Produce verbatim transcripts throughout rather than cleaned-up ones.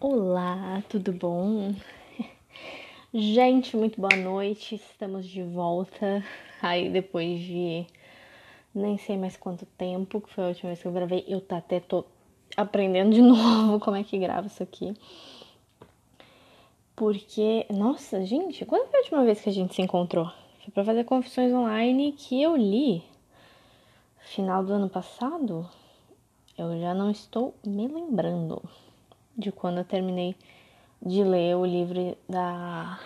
Olá, tudo bom? Gente, muito boa noite, estamos de volta. Aí depois de nem sei mais quanto tempo, que foi a última vez que eu gravei, eu até tô aprendendo de novo como é que grava isso aqui. Porque, nossa, gente, quando foi a última vez que a gente se encontrou? Foi pra fazer Confissões Online que eu li final do ano passado? Eu já não estou me lembrando de quando eu terminei de ler o livro da,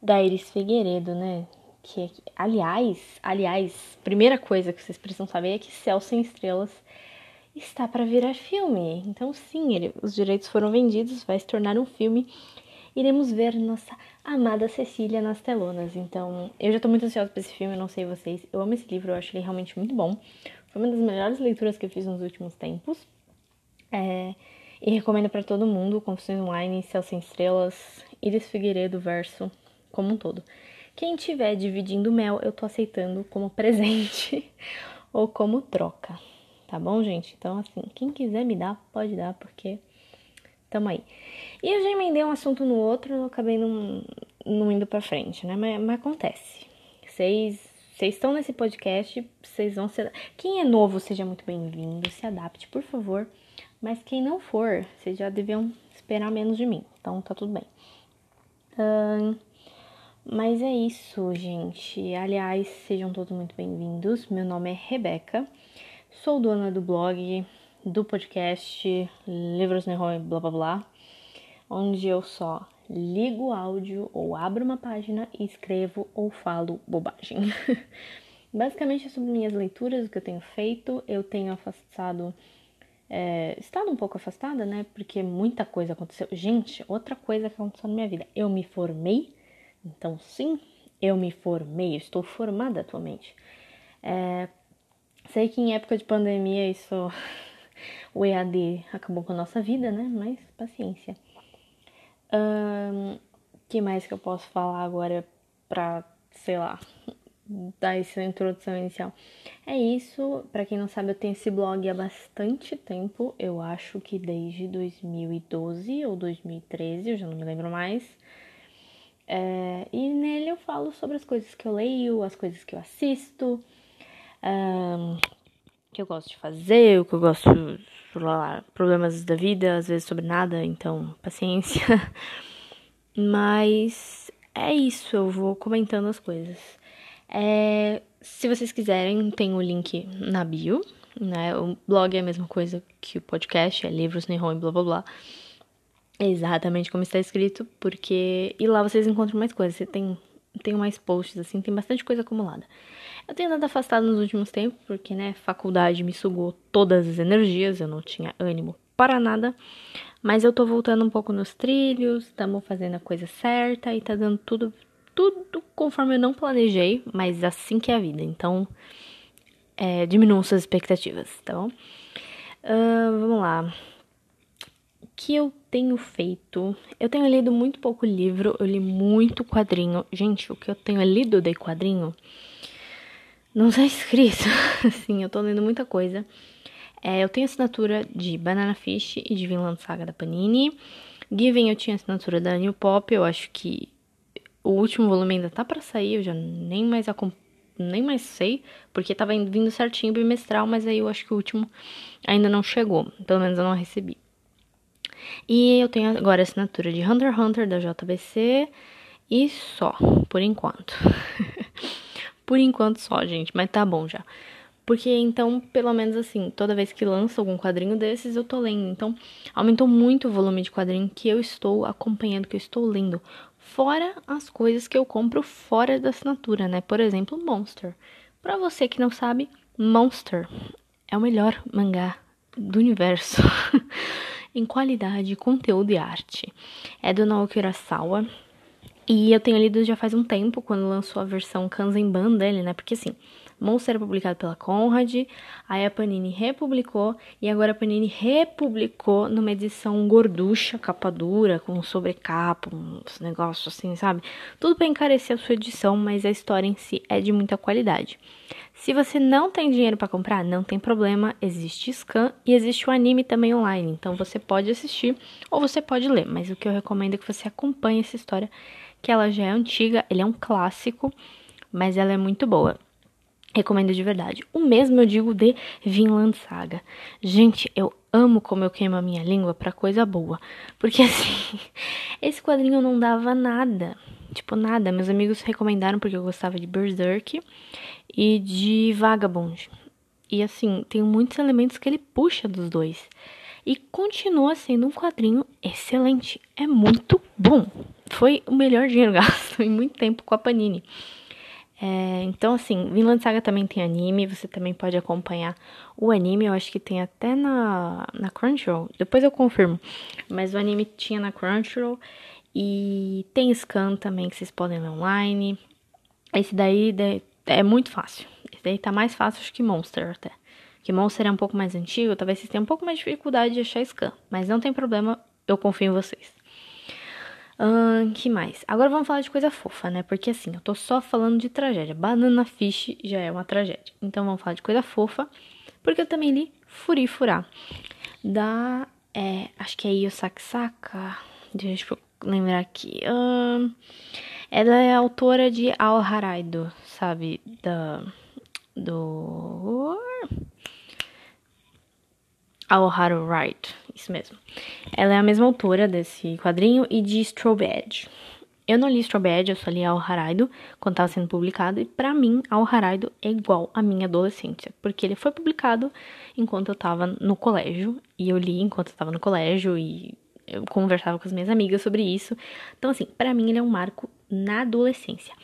da Iris Figueiredo, né? Que, aliás, aliás, primeira coisa que vocês precisam saber é que Céu Sem Estrelas está para virar filme. Então, sim, ele, os direitos foram vendidos, vai se tornar um filme. Iremos ver nossa amada Cecília nas telonas. Então, eu já tô muito ansiosa para esse filme, eu não sei vocês. Eu amo esse livro, eu acho ele realmente muito bom. Foi uma das melhores leituras que eu fiz nos últimos tempos. É... E recomendo pra todo mundo, Confissões Online, Céu Sem Estrelas, Iris Figueiredo, Verso, como um todo. Quem tiver dividindo mel, eu tô aceitando como presente ou como troca, tá bom, gente? Então, assim, quem quiser me dar, pode dar, porque tamo aí. E eu já emendei um assunto no outro, eu acabei não, não indo pra frente, né? Mas, mas acontece. Vocês... Vocês estão nesse podcast, vocês vão se... Quem é novo, seja muito bem-vindo, se adapte, por favor. Mas quem não for, vocês já deviam esperar menos de mim. Então, tá tudo bem. Uh, mas é isso, gente. Aliás, sejam todos muito bem-vindos. Meu nome é Rebeca. Sou dona do blog, do podcast, Livros Neerói, blá, blá, blá. Onde eu só ligo o áudio ou abro uma página e escrevo ou falo bobagem. Basicamente é sobre minhas leituras, o que eu tenho feito. Eu tenho afastado... É, estado um pouco afastada, né? Porque muita coisa aconteceu. Gente, outra coisa que aconteceu na minha vida. Eu me formei. Então, sim, eu me formei. Eu estou formada atualmente. É, sei que em época de pandemia isso... O E A D acabou com a nossa vida, né? Mas, paciência. Hum, que mais que eu posso falar agora pra, sei lá... Dar essa introdução inicial. É isso, pra quem não sabe, eu tenho esse blog há bastante tempo, eu acho que desde dois mil e doze ou dois mil e treze, eu já não me lembro mais. É, e nele eu falo sobre as coisas que eu leio, as coisas que eu assisto, um, que eu gosto de fazer, o que eu gosto, lá, problemas da vida, às vezes sobre nada, então paciência. Mas é isso, eu vou comentando as coisas. É, se vocês quiserem, tem o link na bio, né? O blog é a mesma coisa que o podcast, é Livros Neerói, blá, blá, blá. É exatamente como está escrito, porque... E lá vocês encontram mais coisas, você tem, tem mais posts, assim, tem bastante coisa acumulada. Eu tenho andado afastada nos últimos tempos, porque, né, faculdade me sugou todas as energias, eu não tinha ânimo para nada. Mas eu tô voltando um pouco nos trilhos, estamos fazendo a coisa certa e tá dando tudo... Tudo conforme eu não planejei, mas assim que é a vida. Então, é, diminuam suas expectativas, tá bom? Uh, vamos lá. O que eu tenho feito? Eu tenho lido muito pouco livro, eu li muito quadrinho. Gente, o que eu tenho lido de quadrinho não está escrito. Assim, eu tô lendo muita coisa. É, eu tenho assinatura de Banana Fish e de Vinland Saga da Panini. Given eu tinha assinatura da New Pop, eu acho que... O último volume ainda tá pra sair, eu já nem mais, acomp... nem mais sei, porque tava vindo certinho bimestral, mas aí eu acho que o último ainda não chegou, pelo menos eu não recebi. E eu tenho agora a assinatura de Hunter x Hunter da J B C e só, por enquanto. Por enquanto só, gente, mas tá bom já. Porque então, pelo menos assim, toda vez que lança algum quadrinho desses, eu tô lendo. Então, aumentou muito o volume de quadrinho que eu estou acompanhando, que eu estou lendo. Fora as coisas que eu compro fora da assinatura, né? Por exemplo, Monster. Pra você que não sabe, Monster é o melhor mangá do universo em qualidade, conteúdo e arte. É do Naoki Urasawa. E eu tenho lido já faz um tempo, quando lançou a versão Kanzenban dele, né? Porque assim, Monster era publicado pela Conrad, aí a Panini republicou, e agora a Panini republicou numa edição gorducha, capa dura, com sobrecapa, uns negócios assim, sabe? Tudo pra encarecer a sua edição, mas a história em si é de muita qualidade. Se você não tem dinheiro pra comprar, não tem problema, existe scan e existe o anime também online, então você pode assistir ou você pode ler, mas o que eu recomendo é que você acompanhe essa história, que ela já é antiga, ele é um clássico, mas ela é muito boa. Recomendo de verdade. O mesmo eu digo de Vinland Saga. Gente, eu amo como eu queimo a minha língua pra coisa boa. Porque assim, esse quadrinho não dava nada. Tipo, nada. Meus amigos recomendaram porque eu gostava de Berserk e de Vagabond. E assim, tem muitos elementos que ele puxa dos dois. E continua sendo um quadrinho excelente. É muito bom. Foi o melhor dinheiro gasto em muito tempo com a Panini. É, então, assim, Vinland Saga também tem anime, você também pode acompanhar o anime, eu acho que tem até na, na Crunchyroll, depois eu confirmo, mas o anime tinha na Crunchyroll, e tem scan também, que vocês podem ler online, esse daí é muito fácil, esse daí tá mais fácil acho que Monster até, que Monster é um pouco mais antigo, talvez vocês tenham um pouco mais de dificuldade de achar scan, mas não tem problema, eu confio em vocês. Ahn, que mais? Agora vamos falar de coisa fofa, né? Porque assim, eu tô só falando de tragédia. Banana Fish já é uma tragédia. Então vamos falar de coisa fofa, porque eu também li Furifurar, da, é, acho que é Iyosaki Saka, deixa eu lembrar aqui. Ahn, ela é autora de Al-Haraido, sabe? Da, do... Al-Haraido, isso mesmo. Ela é a mesma autora desse quadrinho e de Strawberry. Eu não li Strawberry, eu só li Al-Haraido quando estava sendo publicado. E pra mim, Al-Haraido é igual à minha adolescência. Porque ele foi publicado enquanto eu estava no colégio. E eu li enquanto eu estava no colégio e eu conversava com as minhas amigas sobre isso. Então assim, pra mim ele é um marco na adolescência.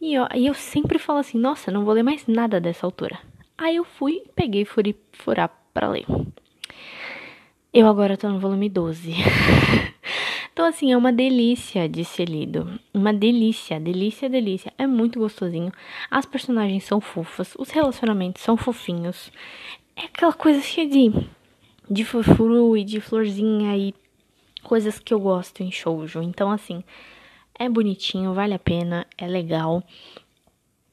E eu, e eu sempre falo assim, nossa, não vou ler mais nada dessa autora. Aí eu fui, peguei Furifurar pra ler. Eu agora tô no volume doze. Então, assim, é uma delícia de ser lido. Uma delícia, delícia, delícia. É muito gostosinho. As personagens são fofas. Os relacionamentos são fofinhos. É aquela coisa cheia de, de fofuru e de florzinha e coisas que eu gosto em shoujo. Então, assim, é bonitinho, vale a pena, é legal.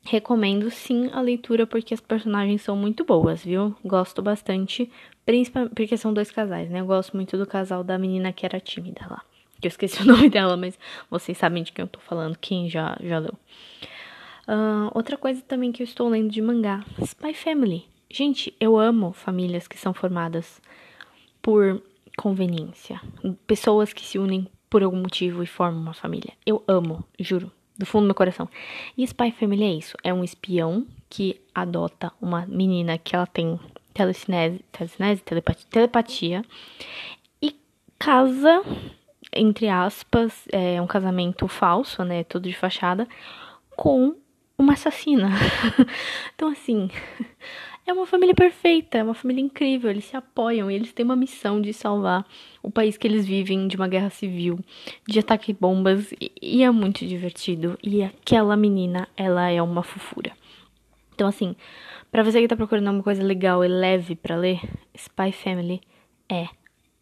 Recomendo, sim, a leitura porque as personagens são muito boas, viu? Gosto bastante, principalmente porque são dois casais, né? Eu gosto muito do casal da menina que era tímida lá. Eu esqueci o nome dela, mas vocês sabem de quem eu tô falando, quem já, já leu. Uh, outra coisa também que eu estou lendo de mangá, Spy Family. Gente, eu amo famílias que são formadas por conveniência. Pessoas que se unem por algum motivo e formam uma família. Eu amo, juro. Do fundo do meu coração. E Spy Family é isso. É um espião que adota uma menina que ela tem telecinese, telecinese, telepatia, telepatia. E casa, entre aspas, é um casamento falso, né? Tudo de fachada. Com uma assassina. Então, assim, é uma família perfeita. É uma família incrível. Eles se apoiam e eles têm uma missão de salvar o país que eles vivem de uma guerra civil, de ataque e bombas. E, e é muito divertido. E aquela menina, ela é uma fofura. Então, assim, pra você que tá procurando alguma coisa legal e leve pra ler, Spy Family é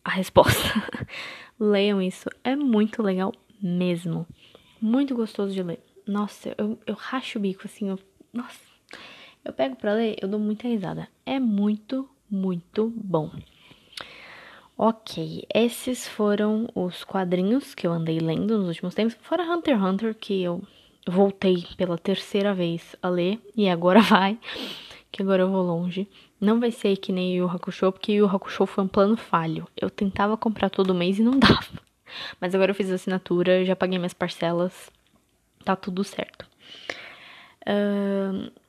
a resposta. Leiam isso. É muito legal mesmo. Muito gostoso de ler. Nossa, eu, eu racho o bico, assim. Eu, nossa. Eu pego pra ler, eu dou muita risada. É muito, muito bom. Ok, esses foram os quadrinhos que eu andei lendo nos últimos tempos. Fora Hunter x Hunter, que eu voltei pela terceira vez a ler. E agora vai, que agora eu vou longe. Não vai ser que nem o Rakushou, porque o Rakushou foi um plano falho. Eu tentava comprar todo mês e não dava. Mas agora eu fiz a assinatura, já paguei minhas parcelas. Tá tudo certo. Ahn... Uh...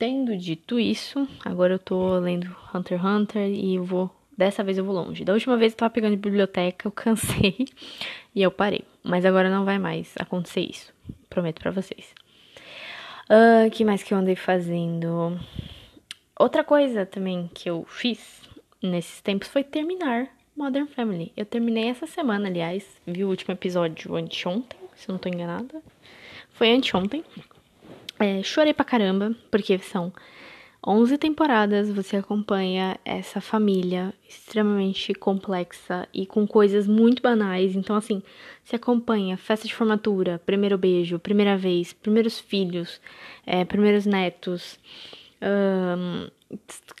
Tendo dito isso, agora eu tô lendo Hunter x Hunter e eu vou, dessa vez eu vou longe. Da última vez eu tava pegando de biblioteca, eu cansei e eu parei. Mas agora não vai mais acontecer isso, prometo pra vocês. O uh, que mais que eu andei fazendo? Outra coisa também que eu fiz nesses tempos foi terminar Modern Family. Eu terminei essa semana, aliás, vi o último episódio anteontem, se eu não tô enganada. Foi anteontem. É, chorei pra caramba, porque são onze temporadas, você acompanha essa família extremamente complexa e com coisas muito banais. Então, assim, você acompanha festa de formatura, primeiro beijo, primeira vez, primeiros filhos, é, primeiros netos, hum,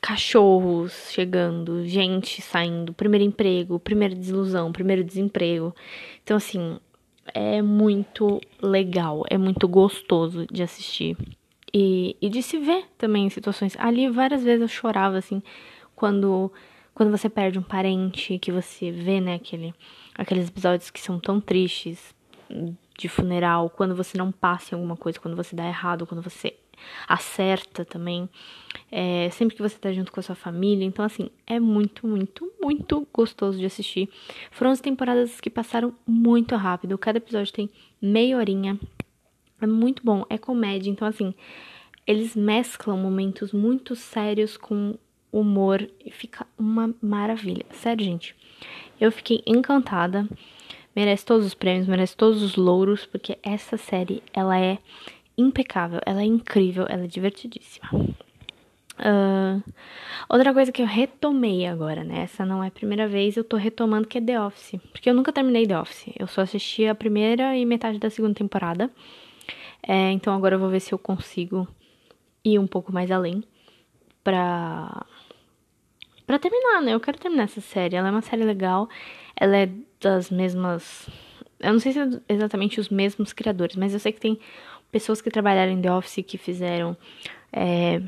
cachorros chegando, gente saindo, primeiro emprego, primeira desilusão, primeiro desemprego. Então, assim, é muito legal, é muito gostoso de assistir e, e de se ver também em situações. Ali várias vezes eu chorava, assim, quando, quando você perde um parente, que você vê, né, aquele, aqueles episódios que são tão tristes de funeral, quando você não passa em alguma coisa, quando você dá errado, quando você acerta também, é, sempre que você tá junto com a sua família. Então, assim, é muito, muito, muito gostoso de assistir. Foram as temporadas que passaram muito rápido, cada episódio tem meia horinha, é muito bom, é comédia. Então, assim, eles mesclam momentos muito sérios com humor e fica uma maravilha. Sério, gente, eu fiquei encantada, merece todos os prêmios, merece todos os louros, porque essa série, ela é impecável, ela é incrível, ela é divertidíssima. Uh, outra coisa que eu retomei agora, né? Essa não é a primeira vez, eu tô retomando, que é The Office. Porque eu nunca terminei The Office, eu só assisti a primeira e metade da segunda temporada. É, então agora eu vou ver se eu consigo ir um pouco mais além pra, pra terminar, né? Eu quero terminar essa série, ela é uma série legal, ela é das mesmas... Eu não sei se é exatamente os mesmos criadores, mas eu sei que tem pessoas que trabalharam em The Office, que fizeram é,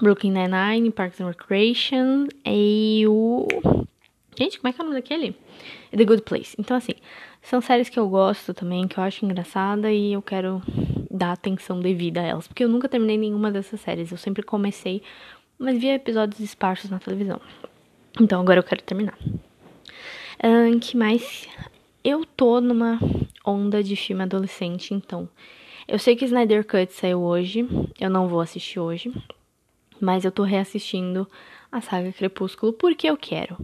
Brooklyn Nine-Nine, Parks and Recreation e o... Gente, como é que é o nome daquele? The Good Place. Então, assim, são séries que eu gosto também, que eu acho engraçada e eu quero dar atenção devida a elas. Porque eu nunca terminei nenhuma dessas séries, eu sempre comecei, mas via episódios esparsos na televisão. Então, agora eu quero terminar. Um, que mais? Eu tô numa onda de filme adolescente, então... Eu sei que Snyder Cut saiu hoje, eu não vou assistir hoje, mas eu tô reassistindo a saga Crepúsculo porque eu quero.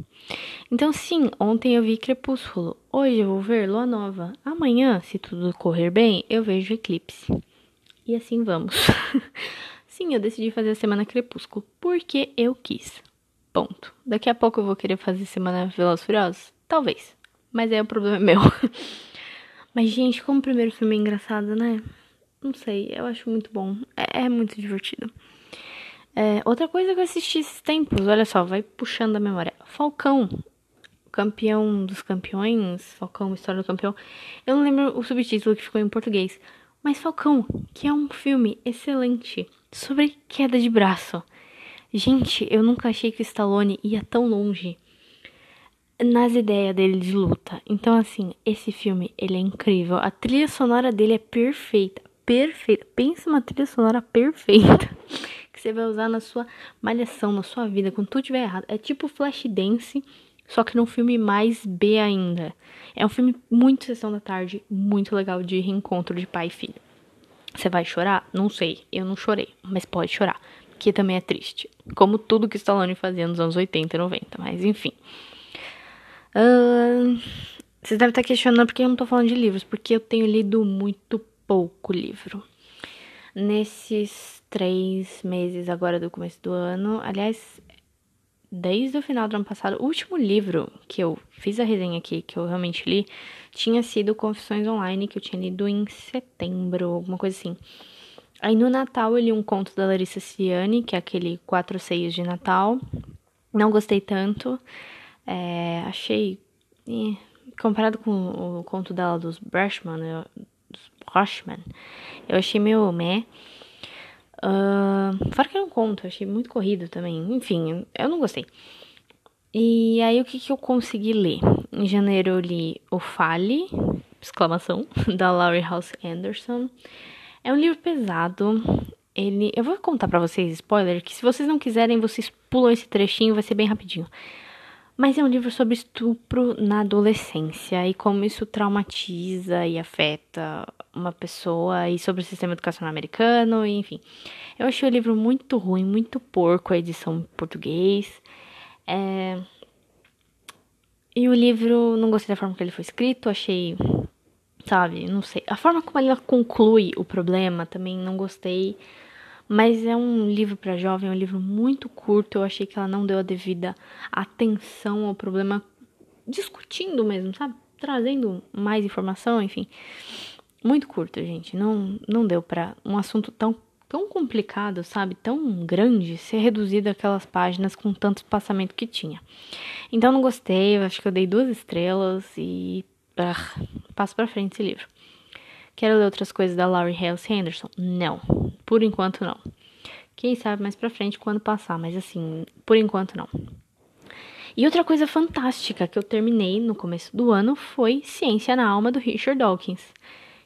Então, sim, ontem eu vi Crepúsculo, hoje eu vou ver Lua Nova, amanhã, se tudo correr bem, eu vejo Eclipse. E assim vamos. Sim, eu decidi fazer a semana Crepúsculo porque eu quis. Ponto. Daqui a pouco eu vou querer fazer semana Velozes e Furiosos? Talvez, mas aí o problema é meu. Mas, gente, como o primeiro filme é engraçado, né? Não sei, eu acho muito bom. É, é muito divertido. É, outra coisa que eu assisti esses tempos, olha só, vai puxando a memória. Falcão, campeão dos campeões, Falcão, história do campeão. Eu não lembro o subtítulo que ficou em português. Mas Falcão, que é um filme excelente sobre queda de braço. Gente, eu nunca achei que o Stallone ia tão longe nas ideias dele de luta. Então, assim, esse filme, ele é incrível. A trilha sonora dele é perfeita. Perfeita. Pensa uma trilha sonora perfeita que você vai usar na sua malhação, na sua vida, quando tudo estiver errado. É tipo Flashdance, só que num filme mais B ainda. É um filme muito Sessão da Tarde, muito legal, de reencontro de pai e filho. Você vai chorar? Não sei. Eu não chorei, mas pode chorar, que também é triste, como tudo que Stallone fazia nos anos oitenta e noventa, mas enfim. Uh, vocês devem estar questionando porque eu não tô falando de livros, porque eu tenho lido muito pouco livro nesses três meses agora do começo do ano. Aliás, desde o final do ano passado, o último livro que eu fiz a resenha aqui, que eu realmente li, tinha sido Confissões Online, que eu tinha lido em setembro, alguma coisa assim. Aí no Natal eu li um conto da Larissa Ciani, que é aquele Quatro Seios de Natal. Não gostei tanto. É, achei, eh, comparado com o conto dela dos Brashman, dos Brashman, eu achei meio meh. Uh, fora que era um conto, eu achei muito corrido também. Enfim, eu não gostei. E aí, o que, que eu consegui ler? Em janeiro eu li O Fale, exclamação, da Laurie Halse Anderson. É um livro pesado. Ele, eu vou contar pra vocês, spoiler, que se vocês não quiserem, vocês pulam esse trechinho, vai ser bem rapidinho. Mas é um livro sobre estupro na adolescência e como isso traumatiza e afeta uma pessoa, e sobre o sistema educacional americano, e enfim. Eu achei o livro muito ruim, muito porco, a edição em português. É... E o livro, não gostei da forma que ele foi escrito, achei sabe? Não sei. A forma como ela conclui o problema também não gostei. Mas é um livro para jovem, é um livro muito curto. Eu achei que ela não deu a devida atenção ao problema, discutindo mesmo, sabe? Trazendo mais informação, enfim. Muito curto, gente. Não, não deu para um assunto tão, tão complicado, sabe? Tão grande, ser reduzido àquelas páginas com tanto espaçamento que tinha. Então, não gostei. Acho que eu dei duas estrelas e ah, passo para frente esse livro. Quero ler outras coisas da Laurie Halse Anderson? Não, por enquanto não. Quem sabe mais pra frente quando passar, mas assim, por enquanto não. E outra coisa fantástica que eu terminei no começo do ano foi Ciência na Alma, do Richard Dawkins,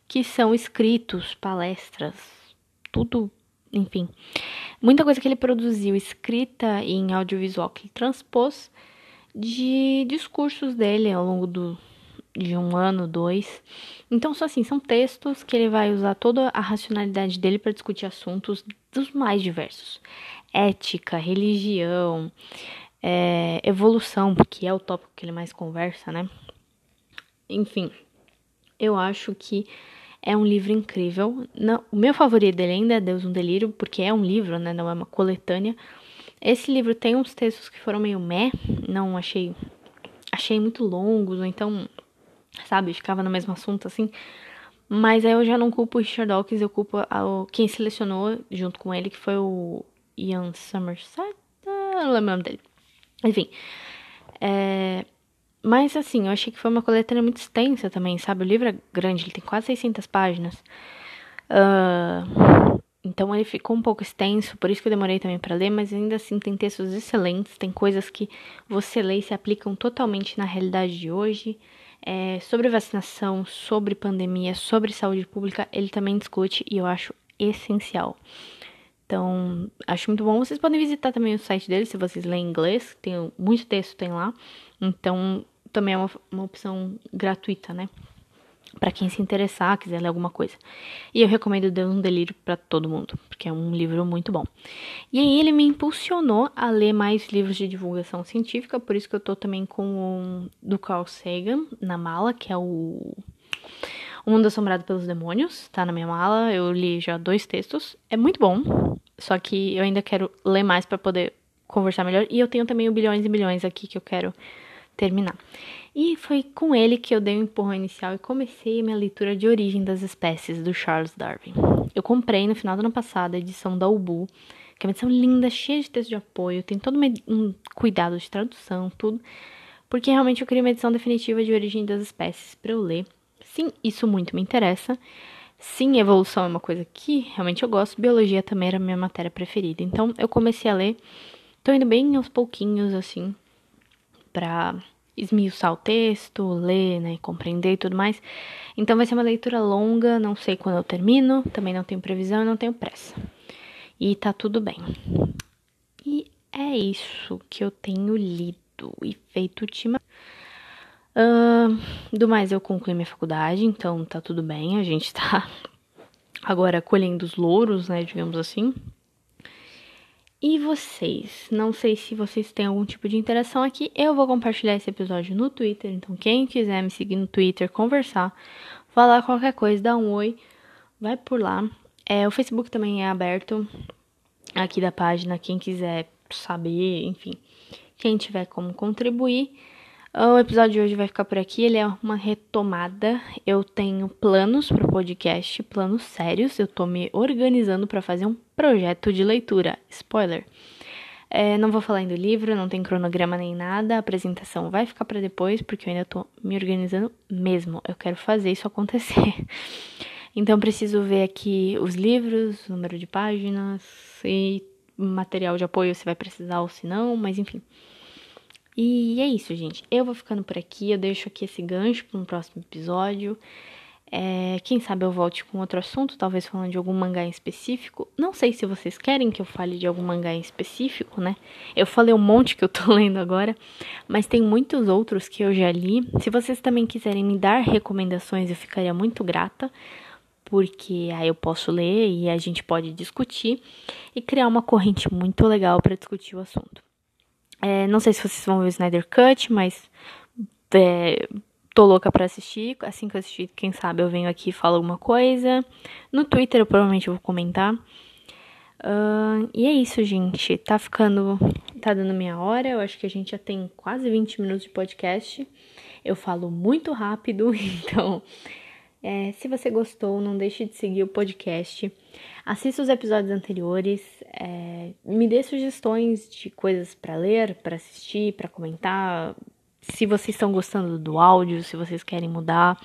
que são escritos, palestras, tudo, enfim. Muita coisa que ele produziu escrita em audiovisual que ele transpôs de discursos dele ao longo do... de um ano, dois. Então, só assim, são textos que ele vai usar toda a racionalidade dele para discutir assuntos dos mais diversos. Ética, religião, é, evolução, porque é o tópico que ele mais conversa, né? Enfim, eu acho que é um livro incrível. Não, o meu favorito dele ainda é Deus, um Delírio, porque é um livro, né? Não é uma coletânea. Esse livro tem uns textos que foram meio meh, não achei... Achei muito longos, ou então... Sabe, ficava no mesmo assunto, assim. Mas aí eu já não culpo o Richard Dawkins, eu culpo ao, quem selecionou junto com ele, que foi o Ian Somerset, não lembro o nome dele. Enfim. É, mas, assim, eu achei que foi uma coletânea muito extensa também, sabe? O livro é grande, ele tem quase seiscentas páginas. Uh, então, ele ficou um pouco extenso, por isso que eu demorei também pra ler, mas ainda assim tem textos excelentes, tem coisas que você lê e se aplicam totalmente na realidade de hoje. É, sobre vacinação, sobre pandemia, sobre saúde pública, ele também discute e eu acho essencial. Então, acho muito bom. Vocês podem visitar também o site dele, se vocês lerem inglês, tem muito texto tem lá. Então, também é uma, uma opção gratuita, né? Pra quem se interessar, quiser ler alguma coisa. E eu recomendo Deus, um Delírio pra todo mundo, porque é um livro muito bom. E aí ele me impulsionou a ler mais livros de divulgação científica, por isso que eu tô também com o do Carl Sagan na mala, que é o... O Mundo Assombrado pelos Demônios, tá na minha mala, eu li já dois textos, é muito bom, só que eu ainda quero ler mais pra poder conversar melhor. E eu tenho também o Bilhões e Milhões aqui que eu quero terminar. E foi com ele que eu dei um empurrão inicial e comecei a minha leitura de Origem das Espécies, do Charles Darwin. Eu comprei no final do ano passado a edição da Ubu, que é uma edição linda, cheia de texto de apoio, tem todo um cuidado de tradução, tudo, porque realmente eu queria uma edição definitiva de Origem das Espécies para eu ler. Sim, isso muito me interessa. Sim, evolução é uma coisa que realmente eu gosto, biologia também era a minha matéria preferida. Então, eu comecei a ler, tô indo bem aos pouquinhos, assim, pra esmiuçar o texto, ler, né, compreender e tudo mais. Então vai ser uma leitura longa, não sei quando eu termino, também não tenho previsão e não tenho pressa. E tá tudo bem. E é isso que eu tenho lido e feito ultimamente. Uh, do mais, eu concluí minha faculdade, então tá tudo bem, a gente tá agora colhendo os louros, né, digamos assim. E vocês? Não sei se vocês têm algum tipo de interação aqui. Eu vou compartilhar esse episódio no Twitter. Então, quem quiser me seguir no Twitter, conversar, falar qualquer coisa, dá um oi, vai por lá. É, o Facebook também é aberto aqui da página. Quem quiser saber, enfim, quem tiver como contribuir. O episódio de hoje vai ficar por aqui. Ele é uma retomada. Eu tenho planos para o podcast, planos sérios. Eu tô me organizando para fazer um projeto de leitura. Spoiler. É, não vou falar ainda do livro, não tem cronograma nem nada. A apresentação vai ficar para depois, porque eu ainda tô me organizando mesmo. Eu quero fazer isso acontecer. Então, preciso ver aqui os livros, número de páginas e material de apoio, se vai precisar ou se não, mas enfim. E é isso, gente. Eu vou ficando por aqui. Eu deixo aqui esse gancho para um próximo episódio. É, quem sabe eu volte com outro assunto, talvez falando de algum mangá em específico. Não sei se vocês querem que eu fale de algum mangá em específico, né? Eu falei um monte que eu tô lendo agora, mas tem muitos outros que eu já li. Se vocês também quiserem me dar recomendações, eu ficaria muito grata, porque aí eu posso ler e a gente pode discutir e criar uma corrente muito legal para discutir o assunto. É, não sei se vocês vão ver o Snyder Cut, mas é, tô louca pra assistir. Assim que eu assistir, quem sabe eu venho aqui e falo alguma coisa. No Twitter eu provavelmente vou comentar. Uh, e é isso, gente. Tá ficando... Tá dando meia hora. Eu acho que a gente já tem quase vinte minutos de podcast. Eu falo muito rápido, então... É, se você gostou, não deixe de seguir o podcast. Assista os episódios anteriores. É, me dê sugestões de coisas pra ler, pra assistir, pra comentar... Se vocês estão gostando do áudio, se vocês querem mudar,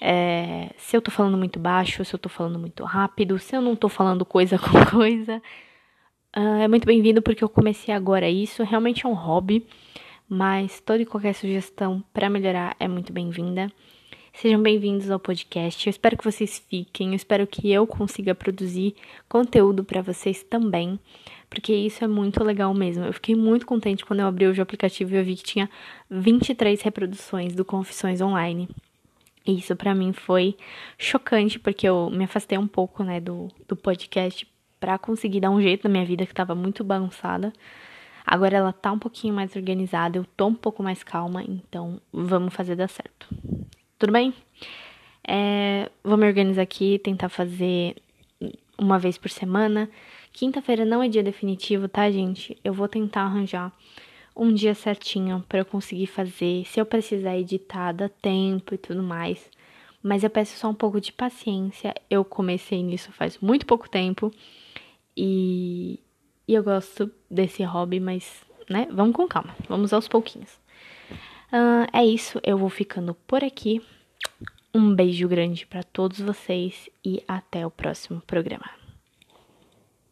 é, se eu tô falando muito baixo, se eu tô falando muito rápido, se eu não tô falando coisa com coisa, uh, é muito bem-vindo, porque eu comecei agora isso, realmente é um hobby, mas toda e qualquer sugestão pra melhorar é muito bem-vinda. Sejam bem-vindos ao podcast, eu espero que vocês fiquem, eu espero que eu consiga produzir conteúdo pra vocês também, porque isso é muito legal mesmo. Eu fiquei muito contente quando eu abri hoje o aplicativo e eu vi que tinha vinte e três reproduções do Confissões Online. E isso pra mim foi chocante, porque eu me afastei um pouco, né, do, do podcast pra conseguir dar um jeito na minha vida, que tava muito bagunçada. Agora ela tá um pouquinho mais organizada, eu tô um pouco mais calma, então vamos fazer dar certo. Tudo bem? É, vou me organizar aqui, tentar fazer uma vez por semana. Quinta-feira não é dia definitivo, tá, gente? Eu vou tentar arranjar um dia certinho pra eu conseguir fazer. Se eu precisar editar, dá tempo e tudo mais. Mas eu peço só um pouco de paciência. Eu comecei nisso faz muito pouco tempo. E, e eu gosto desse hobby, mas, né, vamos com calma. Vamos aos pouquinhos. Uh, é isso, eu vou ficando por aqui. Um beijo grande pra todos vocês e até o próximo programa.